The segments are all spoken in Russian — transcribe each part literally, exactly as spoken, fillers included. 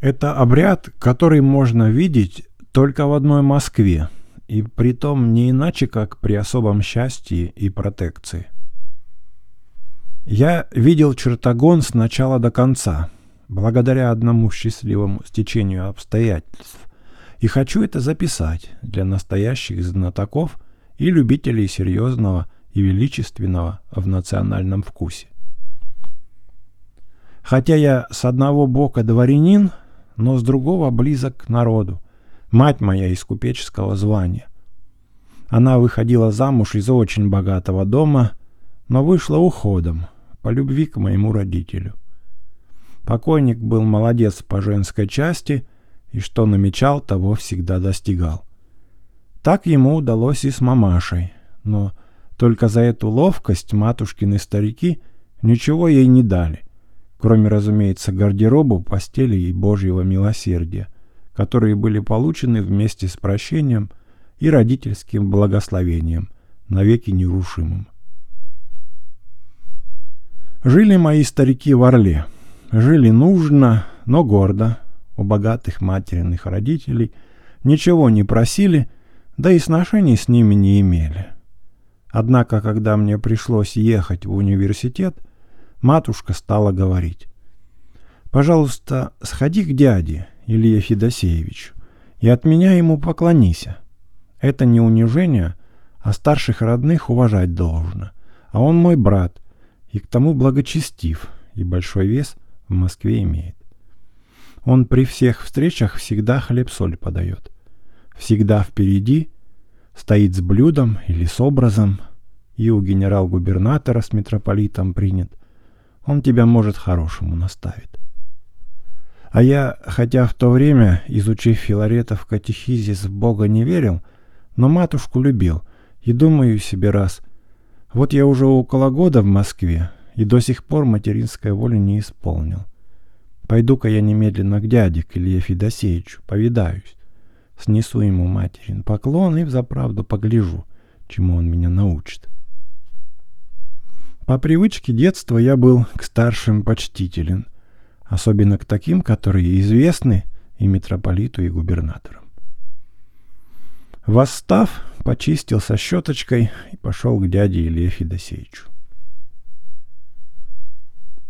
Это обряд, который можно видеть только в одной Москве, и притом не иначе, как при особом счастье и протекции. Я видел Чертогон с начала до конца, благодаря одному счастливому стечению обстоятельств, и хочу это записать для настоящих знатоков и любителей серьезного и величественного в национальном вкусе. Хотя я с одного бока дворянин, но с другого близок к народу. Мать моя из купеческого звания. Она выходила замуж из очень богатого дома, но вышла уходом по любви к моему родителю. Покойник был молодец по женской части и что намечал, того всегда достигал. Так ему удалось и с мамашей, но только за эту ловкость матушкины старики ничего ей не дали, кроме, разумеется, гардеробу, постели и Божьего милосердия, которые были получены вместе с прощением и родительским благословением, навеки нерушимым. Жили мои старики в Орле. Жили нужно, но гордо. У богатых материных родителей ничего не просили, да и сношений с ними не имели. Однако, когда мне пришлось ехать в университет, матушка стала говорить: «Пожалуйста, сходи к дяде Илье Федосеевичу и от меня ему поклонися. Это не унижение, а старших родных уважать должно. А он мой брат и к тому благочестив, и большой вес в Москве имеет. Он при всех встречах всегда хлеб-соль подает, всегда впереди, стоит с блюдом или с образом, и у генерал-губернатора с митрополитом принят. Он тебя может хорошему наставит». А я, хотя в то время, изучив Филаретов катехизис, в Бога не верил, но матушку любил, и думаю себе раз: вот я уже около года в Москве и до сих пор материнской воли не исполнил. Пойду-ка я немедленно к дяде, к Илье Федосеевичу, повидаюсь, снесу ему материн поклон и взаправду погляжу, чему он меня научит. По привычке детства я был к старшим почтителен, особенно к таким, которые известны и митрополиту, и губернаторам. Восстав, почистил со щеточкой и пошел к дяде Илье Федосеевичу.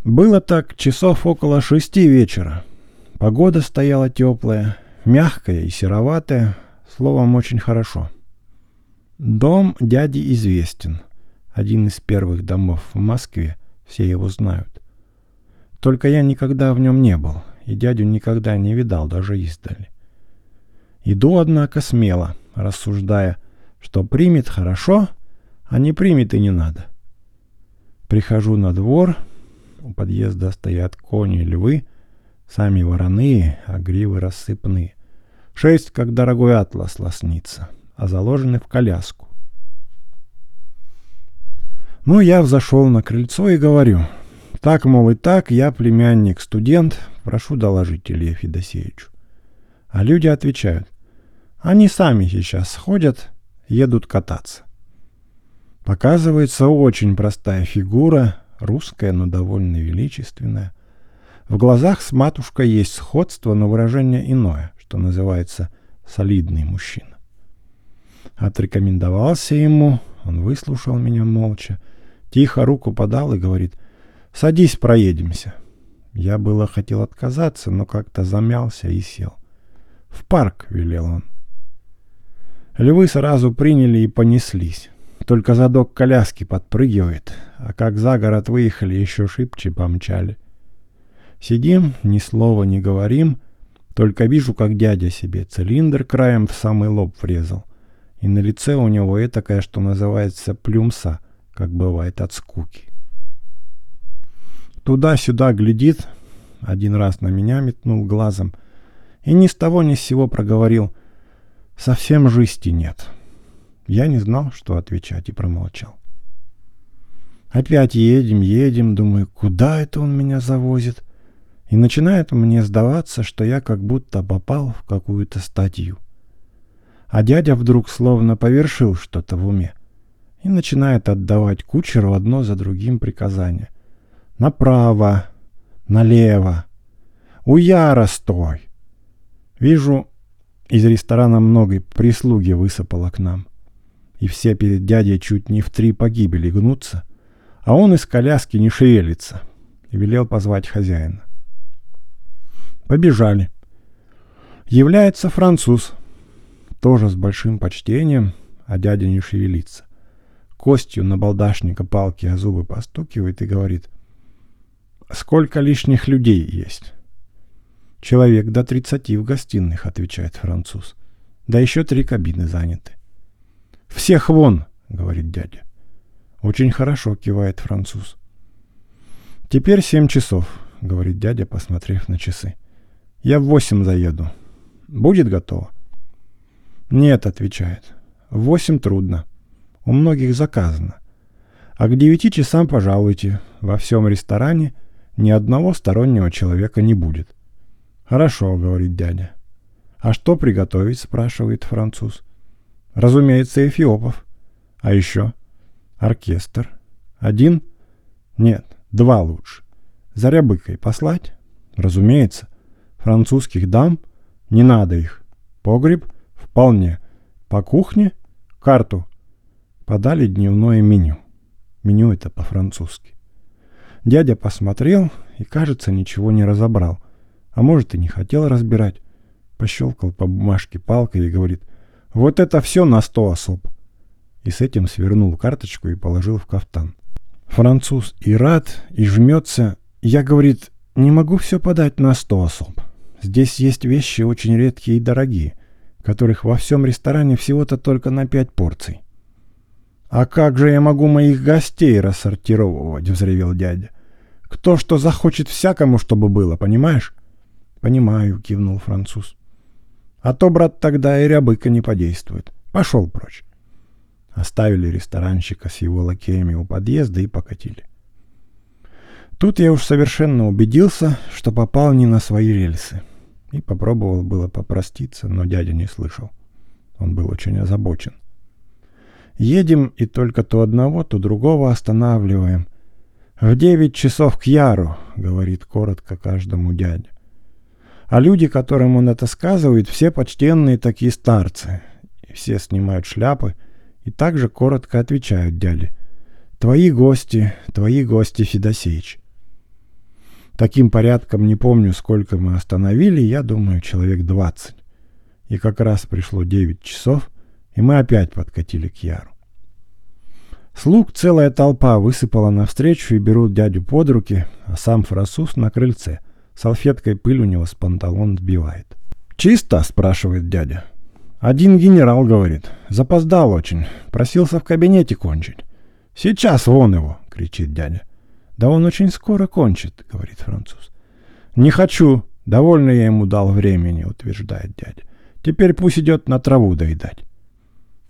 Было так часов около шести вечера. Погода стояла теплая, мягкая и сероватая, словом, очень хорошо. Дом дяди известен. Один из первых домов в Москве, все его знают. Только я никогда в нем не был, и дядю никогда не видал, даже издали. Иду, однако, смело, рассуждая, что примет хорошо, а не примет и не надо. Прихожу на двор, у подъезда стоят кони и львы, сами вороные, а гривы рассыпные. Шерсть, как дорогой атлас, лоснится, а заложены в коляску. Ну, я взошел на крыльцо и говорю: так, мол, и так, я племянник-студент, прошу доложить Илье Федосеевичу. А люди отвечают: они сами сейчас сходят, едут кататься. Показывается очень простая фигура, русская, но довольно величественная. В глазах с матушкой есть сходство, но выражение иное, что называется солидный мужчина. Отрекомендовался ему, он выслушал меня молча, тихо руку подал и говорит: «Садись, проедемся». Я было хотел отказаться, но как-то замялся и сел. «В парк», — велел он. Львы сразу приняли и понеслись. Только задок коляски подпрыгивает, а как за город выехали, еще шибче помчали. Сидим, ни слова не говорим, только вижу, как дядя себе цилиндр краем в самый лоб врезал, и на лице у него этакая, что называется, плюмса, как бывает от скуки. Туда-сюда глядит, один раз на меня метнул глазом, и ни с того ни с сего проговорил: «Совсем жести нет». Я не знал, что отвечать, и промолчал. Опять едем, едем, думаю, куда это он меня завозит? И начинает мне сдаваться, что я как будто попал в какую-то статью. А дядя вдруг словно повершил что-то в уме и начинает отдавать кучеру одно за другим приказания: направо, налево. У Яра стой. Вижу, из ресторана многой прислуги высыпало к нам. И все перед дядей чуть не в три погибели гнутся, а он из коляски не шевелится. И велел позвать хозяина. Побежали. Является француз. Тоже с большим почтением, а дядя не шевелится. Костью на балдашника палки о зубы постукивает и говорит: «Сколько лишних людей есть?» «Человек до тридцати в гостиных», — отвечает француз. «Да еще три кабины заняты». «Всех вон!» — говорит дядя. «Очень хорошо», — кивает француз. «Теперь семь часов», — говорит дядя, посмотрев на часы. «Я в восемь заеду. Будет готово?» «Нет», — отвечает. «В восемь трудно. У многих заказано. А к девяти часам пожалуйте. Во всем ресторане ни одного стороннего человека не будет». «Хорошо», — говорит дядя. «А что приготовить?» — спрашивает француз. «Разумеется, эфиопов. А еще?» «Оркестр. Один?» «Нет, два лучше. За рябыкой послать?» «Разумеется. Французских дам? Не надо их. Погреб? Вполне. По кухне? Карту». Подали дневное меню. Меню это по-французски. Дядя посмотрел и, кажется, ничего не разобрал. А может, и не хотел разбирать. Пощелкал по бумажке палкой и говорит: «Вот это все на сто особ». И с этим свернул карточку и положил в кафтан. Француз и рад, и жмется. Я, говорит, не могу все подать на сто особ. Здесь есть вещи очень редкие и дорогие, которых во всем ресторане всего-то только на пять порций. «А как же я могу моих гостей рассортировывать?» — взревел дядя. «Кто что захочет, всякому, чтобы было, понимаешь?» «Понимаю», — кивнул француз. «А то, брат, тогда и рябыка не подействует. Пошел прочь». Оставили ресторанщика с его лакеями у подъезда и покатили. Тут я уж совершенно убедился, что попал не на свои рельсы. И попробовал было попроститься, но дядя не слышал. Он был очень озабочен. Едем и только то одного, то другого останавливаем. «В девять часов к Яру», — говорит коротко каждому дядя. А люди, которым он это сказывает, все почтенные такие старцы. И все снимают шляпы и также коротко отвечают дяде: «Твои гости, твои гости, Федосеич». Таким порядком, не помню, сколько мы остановили, я думаю, человек двадцать. И как раз пришло девять часов, и мы опять подкатили к Яру. Слуг целая толпа высыпала навстречу и берут дядю под руки, а сам француз на крыльце. Салфеткой пыль у него с панталон сбивает. «Чисто?» — спрашивает дядя. «Один генерал, — говорит, — запоздал очень. Просился в кабинете кончить». «Сейчас вон его!» — кричит дядя. «Да он очень скоро кончит», — говорит француз. «Не хочу. Довольно я ему дал времени», — утверждает дядя. «Теперь пусть идет на траву доедать».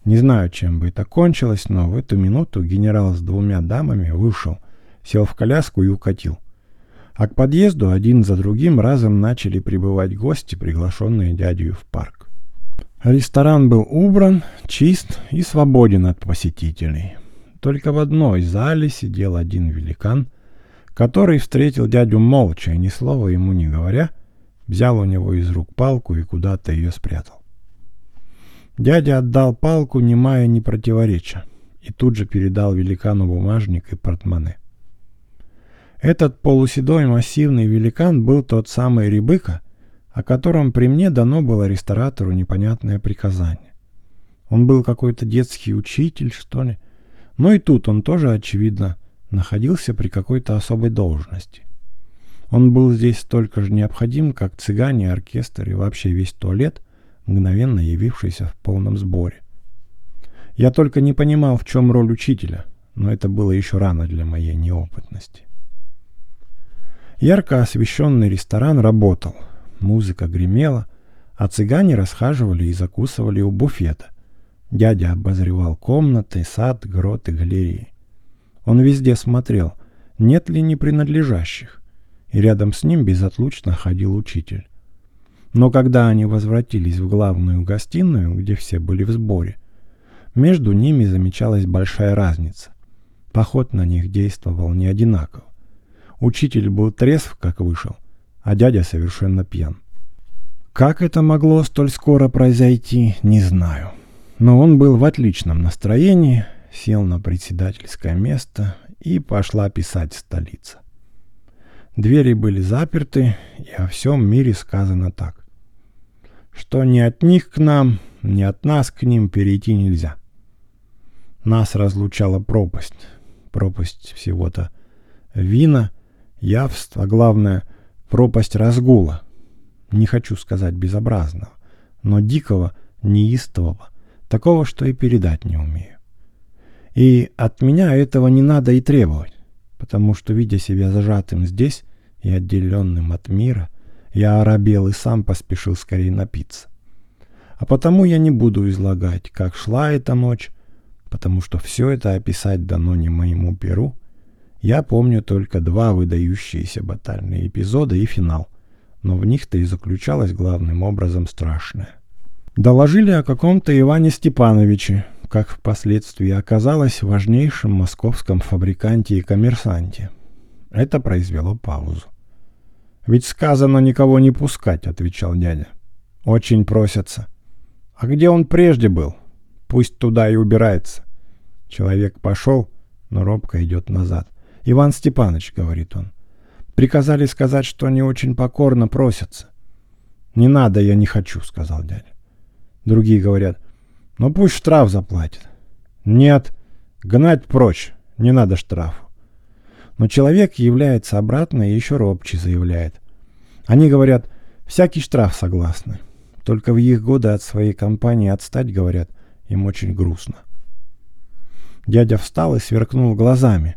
Не знаю, чем бы это кончилось, но в эту минуту генерал с двумя дамами вышел, сел в коляску и укатил. А к подъезду один за другим разом начали прибывать гости, приглашенные дядей в парк. Ресторан был убран, чист и свободен от посетителей. Только в одной зале сидел один великан, который встретил дядю молча и ни слова ему не говоря, взял у него из рук палку и куда-то ее спрятал. Дядя отдал палку, ни мая, ни противореча, и тут же передал великану бумажник и портмоне. Этот полуседой массивный великан был тот самый Рябыка, о котором при мне дано было ресторатору непонятное приказание. Он был какой-то детский учитель, что ли, но и тут он тоже, очевидно, находился при какой-то особой должности. Он был здесь столько же необходим, как цыгане, оркестр и вообще весь туалет, мгновенно явившийся в полном сборе. Я только не понимал, в чем роль учителя, но это было еще рано для моей неопытности. Ярко освещенный ресторан работал, музыка гремела, а цыгане расхаживали и закусывали у буфета. Дядя обозревал комнаты, сад, грот и галереи. Он везде смотрел, нет ли непринадлежащих, и рядом с ним безотлучно ходил учитель. Но когда они возвратились в главную гостиную, где все были в сборе, между ними замечалась большая разница. Поход на них действовал не одинаково. Учитель был трезв, как вышел, а а дядя совершенно пьян. Как это могло столь скоро произойти, не знаю. Но он был в отличном настроении, сел на председательское место, и пошла писать столица. Двери были заперты, и о всем мире сказано так, что ни от них к нам, ни от нас к ним перейти нельзя. Нас разлучала пропасть, пропасть всего-то вина, явств, а главное, пропасть разгула, не хочу сказать безобразного, но дикого, неистового, такого, что и передать не умею. И от меня этого не надо и требовать, потому что, видя себя зажатым здесь и отделенным от мира, я оробел и сам поспешил скорее напиться. А потому я не буду излагать, как шла эта ночь, потому что все это описать дано не моему перу. Я помню только два выдающиеся батальные эпизода и финал, но в них-то и заключалось главным образом страшное. Доложили о каком-то Иване Степановиче, как впоследствии оказалось, важнейшем московском фабриканте и коммерсанте. Это произвело паузу. «Ведь сказано никого не пускать», — отвечал дядя. «Очень просятся». «А где он прежде был? Пусть туда и убирается». Человек пошел, но робко идет назад. «Иван Степанович», — говорит он, — «приказали сказать, что они очень покорно просятся». «Не надо, я не хочу», — сказал дядя. Другие говорят: «Ну пусть штраф заплатит». «Нет, гнать прочь, не надо штрафу». Но человек является обратно и еще робче заявляет. Они говорят: «Всякий штраф согласны». Только в их годы от своей компании отстать, говорят, им очень грустно. Дядя встал и сверкнул глазами,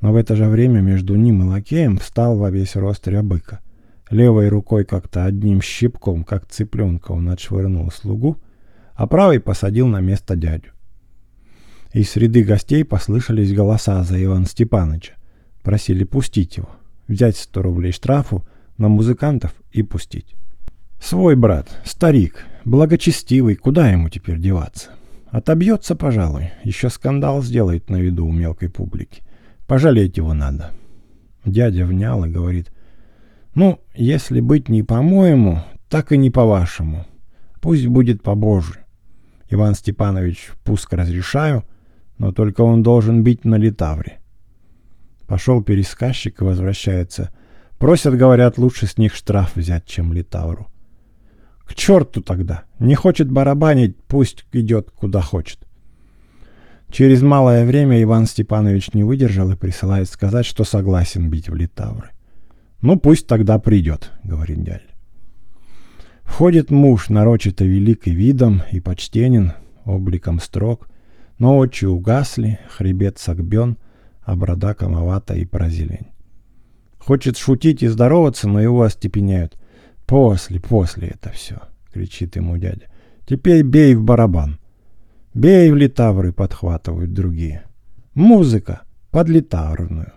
но в это же время между ним и лакеем встал во весь рост рябыка. Левой рукой как-то одним щипком, как цыпленка, он отшвырнул слугу, а правый посадил на место дядю. Из среды гостей послышались голоса за Ивана Степановича. Просили пустить его, взять сто рублей штрафу на музыкантов и пустить. Свой брат, старик, благочестивый, куда ему теперь деваться? Отобьется, пожалуй, еще скандал сделает на виду у мелкой публики. Пожалеть его надо. Дядя внял и говорит: «Ну, если быть не по-моему, так и не по-вашему. Пусть будет по-божию. Иван Степанович, пуск разрешаю, но только он должен бить на литавре». Пошел пересказчик и возвращается. Просят, говорят, лучше с них штраф взять, чем литавру. «К черту тогда! Не хочет барабанить, пусть идет куда хочет». Через малое время Иван Степанович не выдержал и присылает сказать, что согласен бить в литавры. «Ну, пусть тогда придет», — говорит дядя. Входит муж, нарочито велик и видом, и почтенен, обликом строг, но очи угасли, хребет согбен, а борода комовата и прозелень. Хочет шутить и здороваться, но его остепеняют. «После, после это все», — кричит ему дядя. «Теперь бей в барабан». «Бей в литавры», — подхватывают другие. «Музыка под литаврную».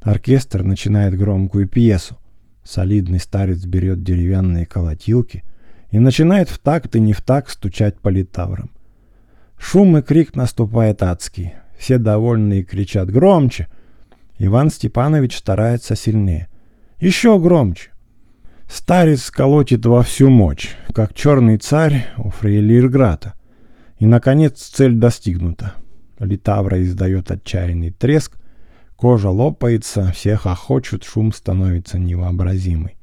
Оркестр начинает громкую пьесу. Солидный старец берет деревянные колотилки и начинает в такт и не в такт стучать по литаврам. Шум и крик наступает адский. Все довольные кричат громче. Иван Степанович старается сильнее. Еще громче. Старец колотит во всю мочь, как черный царь у Фрейлиграта. И, наконец, цель достигнута. Литавра издает отчаянный треск, кожа лопается, все хохочут, шум становится невообразимый.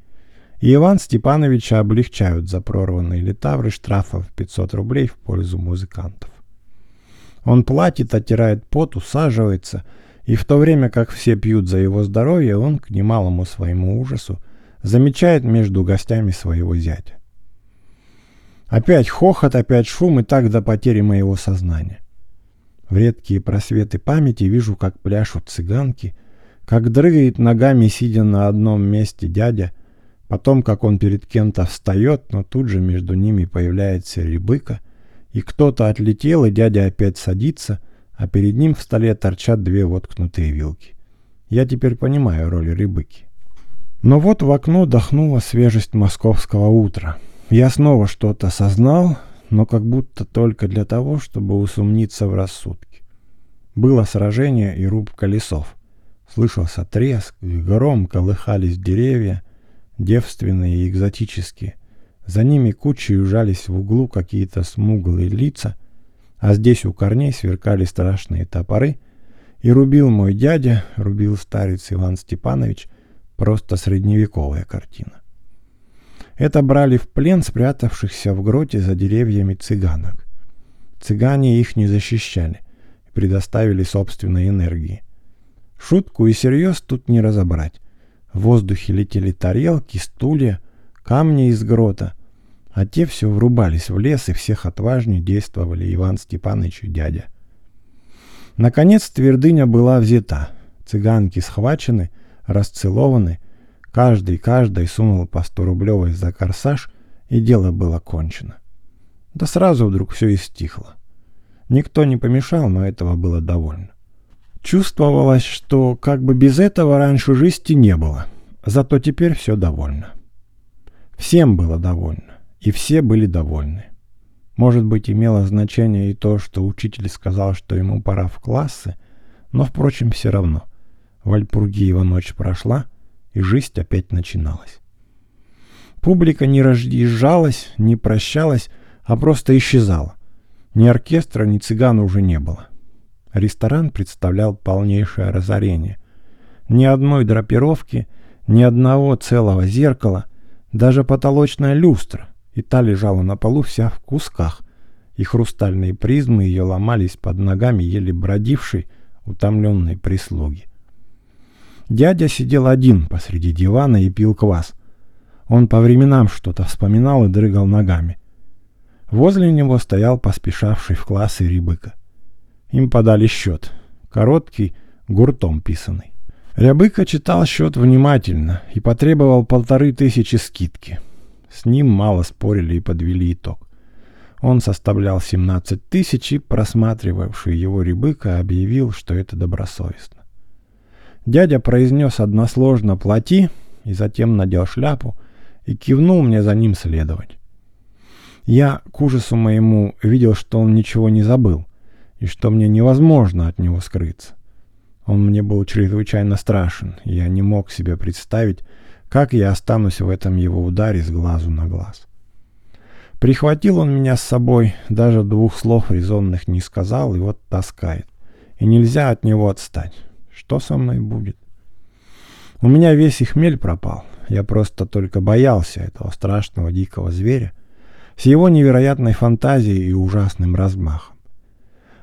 И Иван Степановича облегчают за прорванные литавры штрафов пятьсот рублей в пользу музыкантов. Он платит, оттирает пот, усаживается, и в то время как все пьют за его здоровье, он, к немалому своему ужасу, замечает между гостями своего зятя. Опять хохот, опять шум, и так до потери моего сознания. В редкие просветы памяти вижу, как пляшут цыганки, как дрыгает ногами, сидя на одном месте, дядя, потом, как он перед кем-то встает, но тут же между ними появляется рябыка, и кто-то отлетел, и дядя опять садится, а перед ним в столе торчат две воткнутые вилки. Я теперь понимаю роль рябыки. Но вот в окно дохнула свежесть московского утра. Я снова что-то осознал, но как будто только для того, чтобы усомниться в рассудке. Было сражение и рубка лесов. Слышался треск, гром, колыхались деревья. девственные и экзотические. За ними кучей ужались в углу какие-то смуглые лица, а здесь у корней сверкали страшные топоры, и рубил мой дядя, рубил старец Иван Степанович, просто средневековая картина. Это брали в плен спрятавшихся в гроте за деревьями цыганок. Цыгане их не защищали, предоставили собственной энергии. Шутку и серьез тут не разобрать. В воздухе летели тарелки, стулья, камни из грота, а те все врубались в лес, и всех отважнее действовали Иван Степаныч и дядя. Наконец твердыня была взята, цыганки схвачены, расцелованы, каждый каждой сунул по сторублевой за корсаж, и дело было кончено. Да сразу вдруг все и стихло. Никто не помешал, но этого было довольно. Чувствовалось, что как бы без этого раньше жизни не было, зато теперь все довольно. Всем было довольно, и все были довольны. Может быть, имело значение и то, что учитель сказал, что ему пора в классы, но, впрочем, все равно. Вальпургиева ночь прошла, и жизнь опять начиналась. Публика не разъезжалась, не прощалась, а просто исчезала. Ни оркестра, ни цыган уже не было. Ресторан представлял полнейшее разорение. Ни одной драпировки, ни одного целого зеркала, даже потолочная люстра, и та лежала на полу вся в кусках, и хрустальные призмы ее ломались под ногами еле бродившей, утомленной прислуги. Дядя сидел один посреди дивана и пил квас. Он по временам что-то вспоминал и дрыгал ногами. Возле него стоял поспешавший в класс Рябыка. Им подали счет, короткий, гуртом писанный. Рябыка читал счет внимательно и потребовал полторы тысячи скидки. С ним мало спорили и подвели итог. Он составлял семнадцать тысяч, и просматривавший его Рябыка объявил, что это добросовестно. Дядя произнес односложно «плати» и затем надел шляпу и кивнул мне за ним следовать. Я, к ужасу моему, видел, что он ничего не забыл, и что мне невозможно от него скрыться. Он мне был чрезвычайно страшен, и я не мог себе представить, как я останусь в этом его ударе с глазу на глаз. Прихватил он меня с собой, даже двух слов резонных не сказал, и вот таскает. И нельзя от него отстать. Что со мной будет? У меня весь и хмель пропал. Я просто только боялся этого страшного дикого зверя, с его невероятной фантазией и ужасным размахом.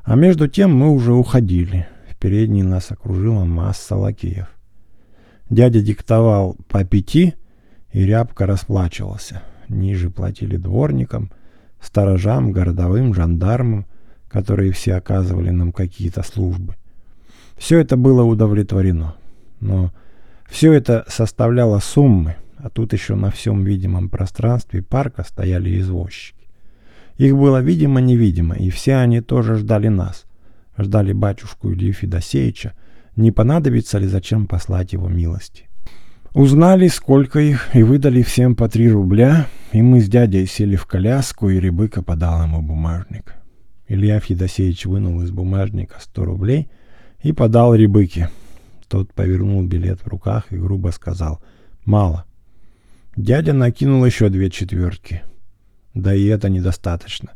А между тем мы уже уходили. В передней нас окружила масса лакеев. Дядя диктовал по пяти, и рябко расплачивался. Ниже платили дворникам, сторожам, городовым, жандармам, которые все оказывали нам какие-то службы. Все это было удовлетворено. Но все это составляло суммы, а тут еще на всем видимом пространстве парка стояли извозчики. Их было видимо-невидимо, и все они тоже ждали нас. Ждали батюшку Илью Федосеевича, не понадобится ли зачем послать его милости. Узнали, сколько их, и выдали всем по три рубля, и мы с дядей сели в коляску, и Рябыка подал ему бумажник. Илья Федосеевич вынул из бумажника сто рублей и подал Рябыке. Тот повернул билет в руках и грубо сказал «мало». Дядя накинул еще две четвертки. Да и это недостаточно.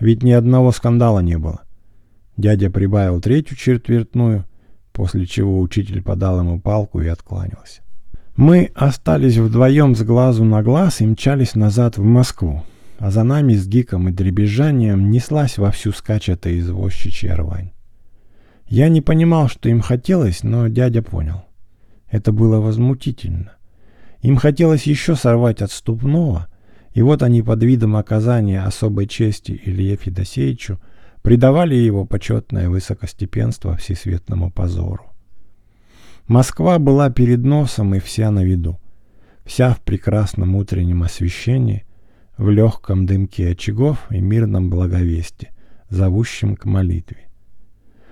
Ведь ни одного скандала не было. Дядя прибавил третью четвертную, после чего учитель подал ему палку и откланялся. Мы остались вдвоем с глазу на глаз и мчались назад в Москву, а за нами с гиком и дребезжанием неслась вовсю скач эта извозчичья рвань. Я не понимал, что им хотелось, но дядя понял. Это было возмутительно. Им хотелось еще сорвать отступного, и вот они под видом оказания особой чести Илье Федосеевичу придавали его почетное высокостепенство всесветному позору. Москва была перед носом и вся на виду, вся в прекрасном утреннем освещении, в легком дымке очагов и мирном благовесте, зовущем к молитве.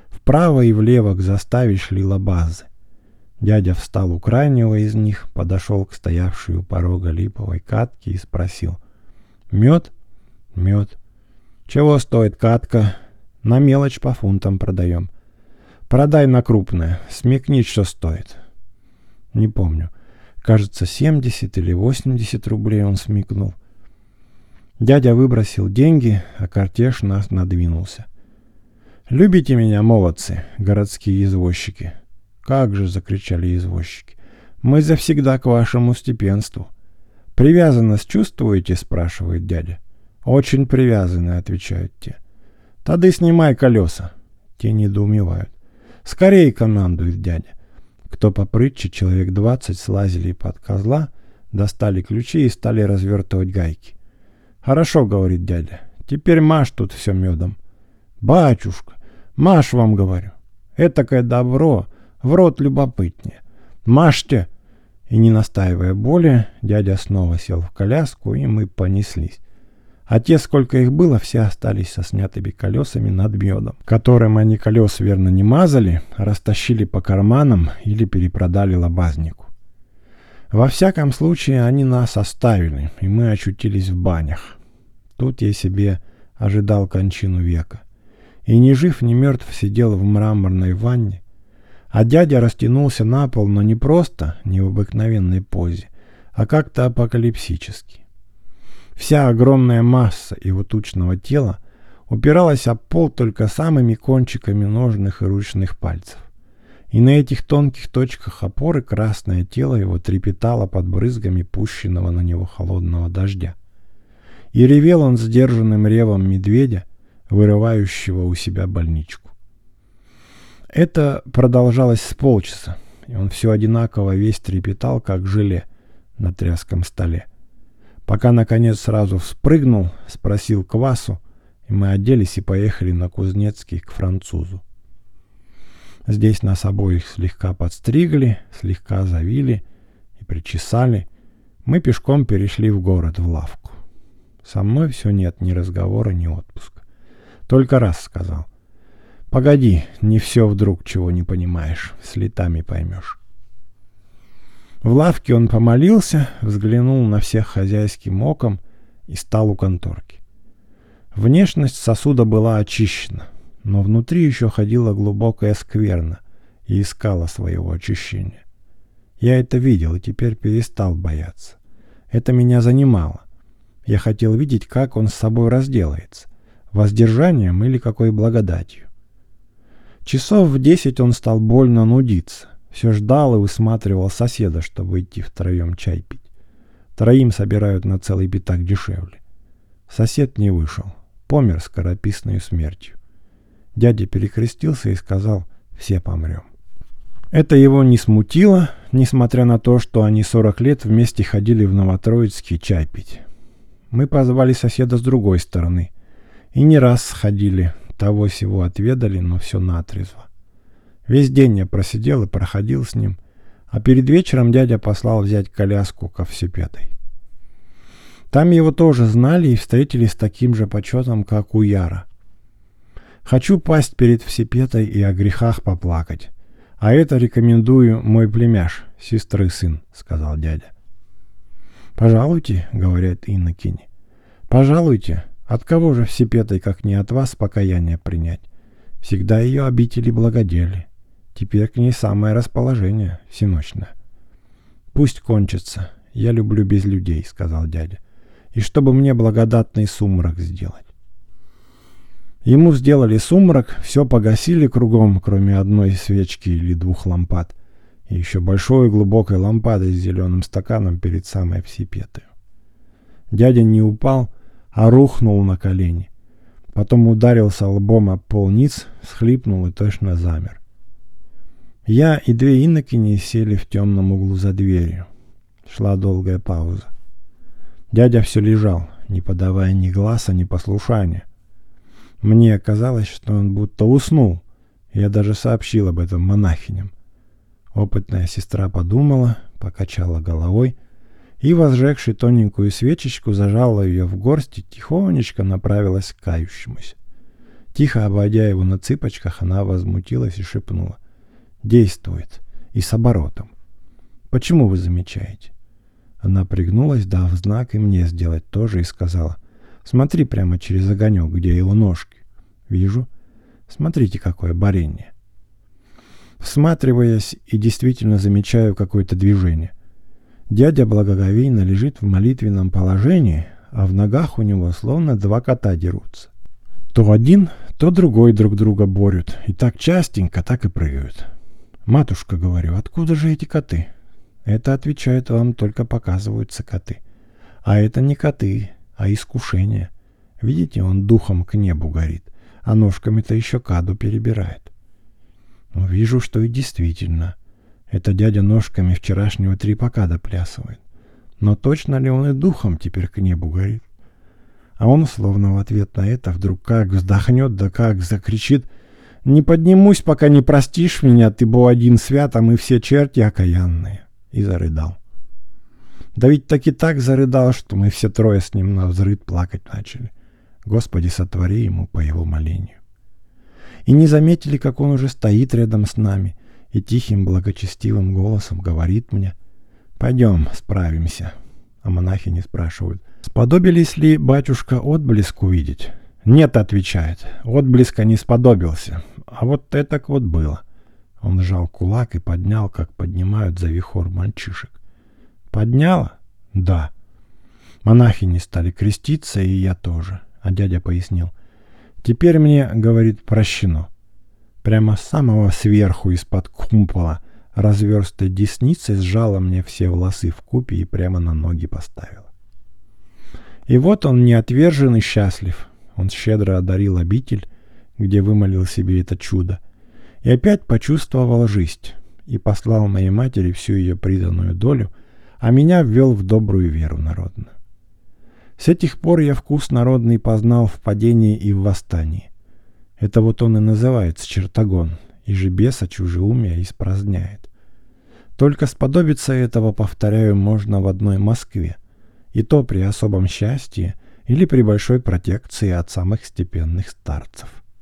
Вправо и влево к заставе шли лабазы. Дядя встал у крайнего из них, подошел к стоявшей у порога липовой катке и спросил. «Мед? Мед. Чего стоит катка? На мелочь по фунтам продаем. Продай на крупное, смекни, что стоит». Не помню. Кажется, семьдесят или восемьдесят рублей он смекнул. Дядя выбросил деньги, а кортеж нас надвинулся. «Любите меня, молодцы, городские извозчики!» «Как же!» — закричали извозчики. «Мы завсегда к вашему степенству!» «Привязанность чувствуете?» — спрашивает дядя. «Очень привязаны», — отвечают те. «Тады снимай колеса!» Те недоумевают. «Скорей!» — командует дядя. Кто попрытче, человек двадцать, слазили под козла, достали ключи и стали развертывать гайки. «Хорошо», — говорит дядя, — «теперь мажь тут все медом». «Батюшка, мажь вам, — говорю, — этакое добро, в рот любопытнее. Мажьте!» И не настаивая более, дядя снова сел в коляску, и мы понеслись. А те, сколько их было, все остались со снятыми колесами над медом, которым они колес верно не мазали, а растащили по карманам или перепродали лобазнику. Во всяком случае, они нас оставили, и мы очутились в банях. Тут я себе ожидал кончину века. И ни жив, ни мертв сидел в мраморной ванне, а дядя растянулся на пол, но не просто, не в обыкновенной позе, а как-то апокалипсически. Вся огромная масса его тучного тела упиралась об пол только самыми кончиками ножных и ручных пальцев. И на этих тонких точках опоры красное тело его трепетало под брызгами пущенного на него холодного дождя. И ревел он сдержанным ревом медведя, вырывающего у себя больничку. Это продолжалось с полчаса, и он все одинаково весь трепетал, как желе на тряском столе. Пока, наконец, сразу вспрыгнул, спросил квасу, и мы оделись и поехали на Кузнецкий к французу. Здесь нас обоих слегка подстригли, слегка завили и причесали. Мы пешком перешли в город, в лавку. Со мной все нет ни разговора, ни отпуска. Только раз сказал. «Погоди, не все вдруг, чего не понимаешь, с летами поймешь». В лавке он помолился, взглянул на всех хозяйским оком и стал у конторки. Внешность сосуда была очищена, но внутри еще ходила глубокая скверна и искала своего очищения. Я это видел и теперь перестал бояться. Это меня занимало. Я хотел видеть, как он с собой разделается, воздержанием или какой благодатью. Часов в десять он стал больно нудиться. Все ждал и высматривал соседа, чтобы идти втроем чай пить. Троим собирают на целый пятак дешевле. Сосед не вышел. Помер скорописной смертью. Дядя перекрестился и сказал: «Все помрем». Это его не смутило, несмотря на то, что они сорок лет вместе ходили в Новотроицкий чай пить. Мы позвали соседа с другой стороны. И не раз сходили, того-сего отведали, но все натрезво. Весь день я просидел и проходил с ним, а перед вечером дядя послал взять коляску ко Всепетой. Там его тоже знали и встретили с таким же почетом, как у Яра. Хочу пасть перед Всепетой и о грехах поплакать, а это рекомендую мой племяш, сестры сын, сказал дядя. «Пожалуйте», — говорят Иннокентий, — «пожалуйте, от кого же Всепетой, как не от вас, покаяние принять? Всегда ее обители благодели. Теперь к ней самое расположение, всеночное». «Пусть кончится. Я люблю без людей», — сказал дядя. «И чтобы мне благодатный сумрак сделать». Ему сделали сумрак, все погасили кругом, кроме одной свечки или двух лампад, и еще большой глубокой лампадой с зеленым стаканом перед самой Всепетой. Дядя не упал, а рухнул на колени. Потом ударился лбом об пол ниц, схлипнул и точно замер. Я и две инокини сели в темном углу за дверью. Шла долгая пауза. Дядя все лежал, не подавая ни глаза, ни послушания. Мне казалось, что он будто уснул. Я даже сообщил об этом монахиням. Опытная сестра подумала, покачала головой и, возжегши тоненькую свечечку, зажала ее в горсть и тихонечко направилась к кающемуся. Тихо обойдя его на цыпочках, она возмутилась и шепнула: «Действует. И с оборотом. Почему вы замечаете?» Она пригнулась, дав знак и мне сделать то же, и сказала: «Смотри прямо через огонек, где его ножки. Вижу. Смотрите, какое борение». Всматриваясь, и действительно замечаю какое-то движение. Дядя благоговейно лежит в молитвенном положении, а в ногах у него словно два кота дерутся. То один, то другой друг друга борют, и так частенько, так и прыгают. «Матушка, — говорю, — откуда же эти коты?» «Это, — отвечают, — вам только показываются коты. А это не коты, а искушение. Видите, он духом к небу горит, а ножками-то еще каду перебирает». Вижу, что и действительно. Это дядя ножками вчерашнего трепака доплясывает. Но точно ли он и духом теперь к небу горит? А он словно в ответ на это вдруг как вздохнет, да как закричит: «Не поднимусь, пока не простишь меня, ты бо один свят, а мы все черти окаянные!» И зарыдал. Да ведь таки так зарыдал, что мы все трое с ним навзрыд плакать начали. Господи, сотвори ему по его молению. И не заметили, как он уже стоит рядом с нами и тихим благочестивым голосом говорит мне: «Пойдем, справимся». А монахи не спрашивают: «Сподобились ли, батюшка, отблеск увидеть?» «Нет, — отвечает, — отблеска не сподобился. А вот этак вот было». Он сжал кулак и поднял, как поднимают за вихор мальчишек. «Подняла?» «Да». Монахини стали креститься, и я тоже. А дядя пояснил: «Теперь мне, — говорит, — прощено». Прямо с самого сверху из-под кумпола разверстой десницей сжала мне все волосы вкупе и прямо на ноги поставила. И вот он неотвержен и счастлив. Он щедро одарил обитель, где вымолил себе это чудо, и опять почувствовал жизнь, и послал моей матери всю ее приданную долю, а меня ввел в добрую веру народную. С этих пор я вкус народный познал в падении и в восстании. Это вот он и называется чертогон, и же беса чужеумия испраздняет. Только сподобиться этого, повторяю, можно в одной Москве, и то при особом счастье или при большой протекции от самых степенных старцев.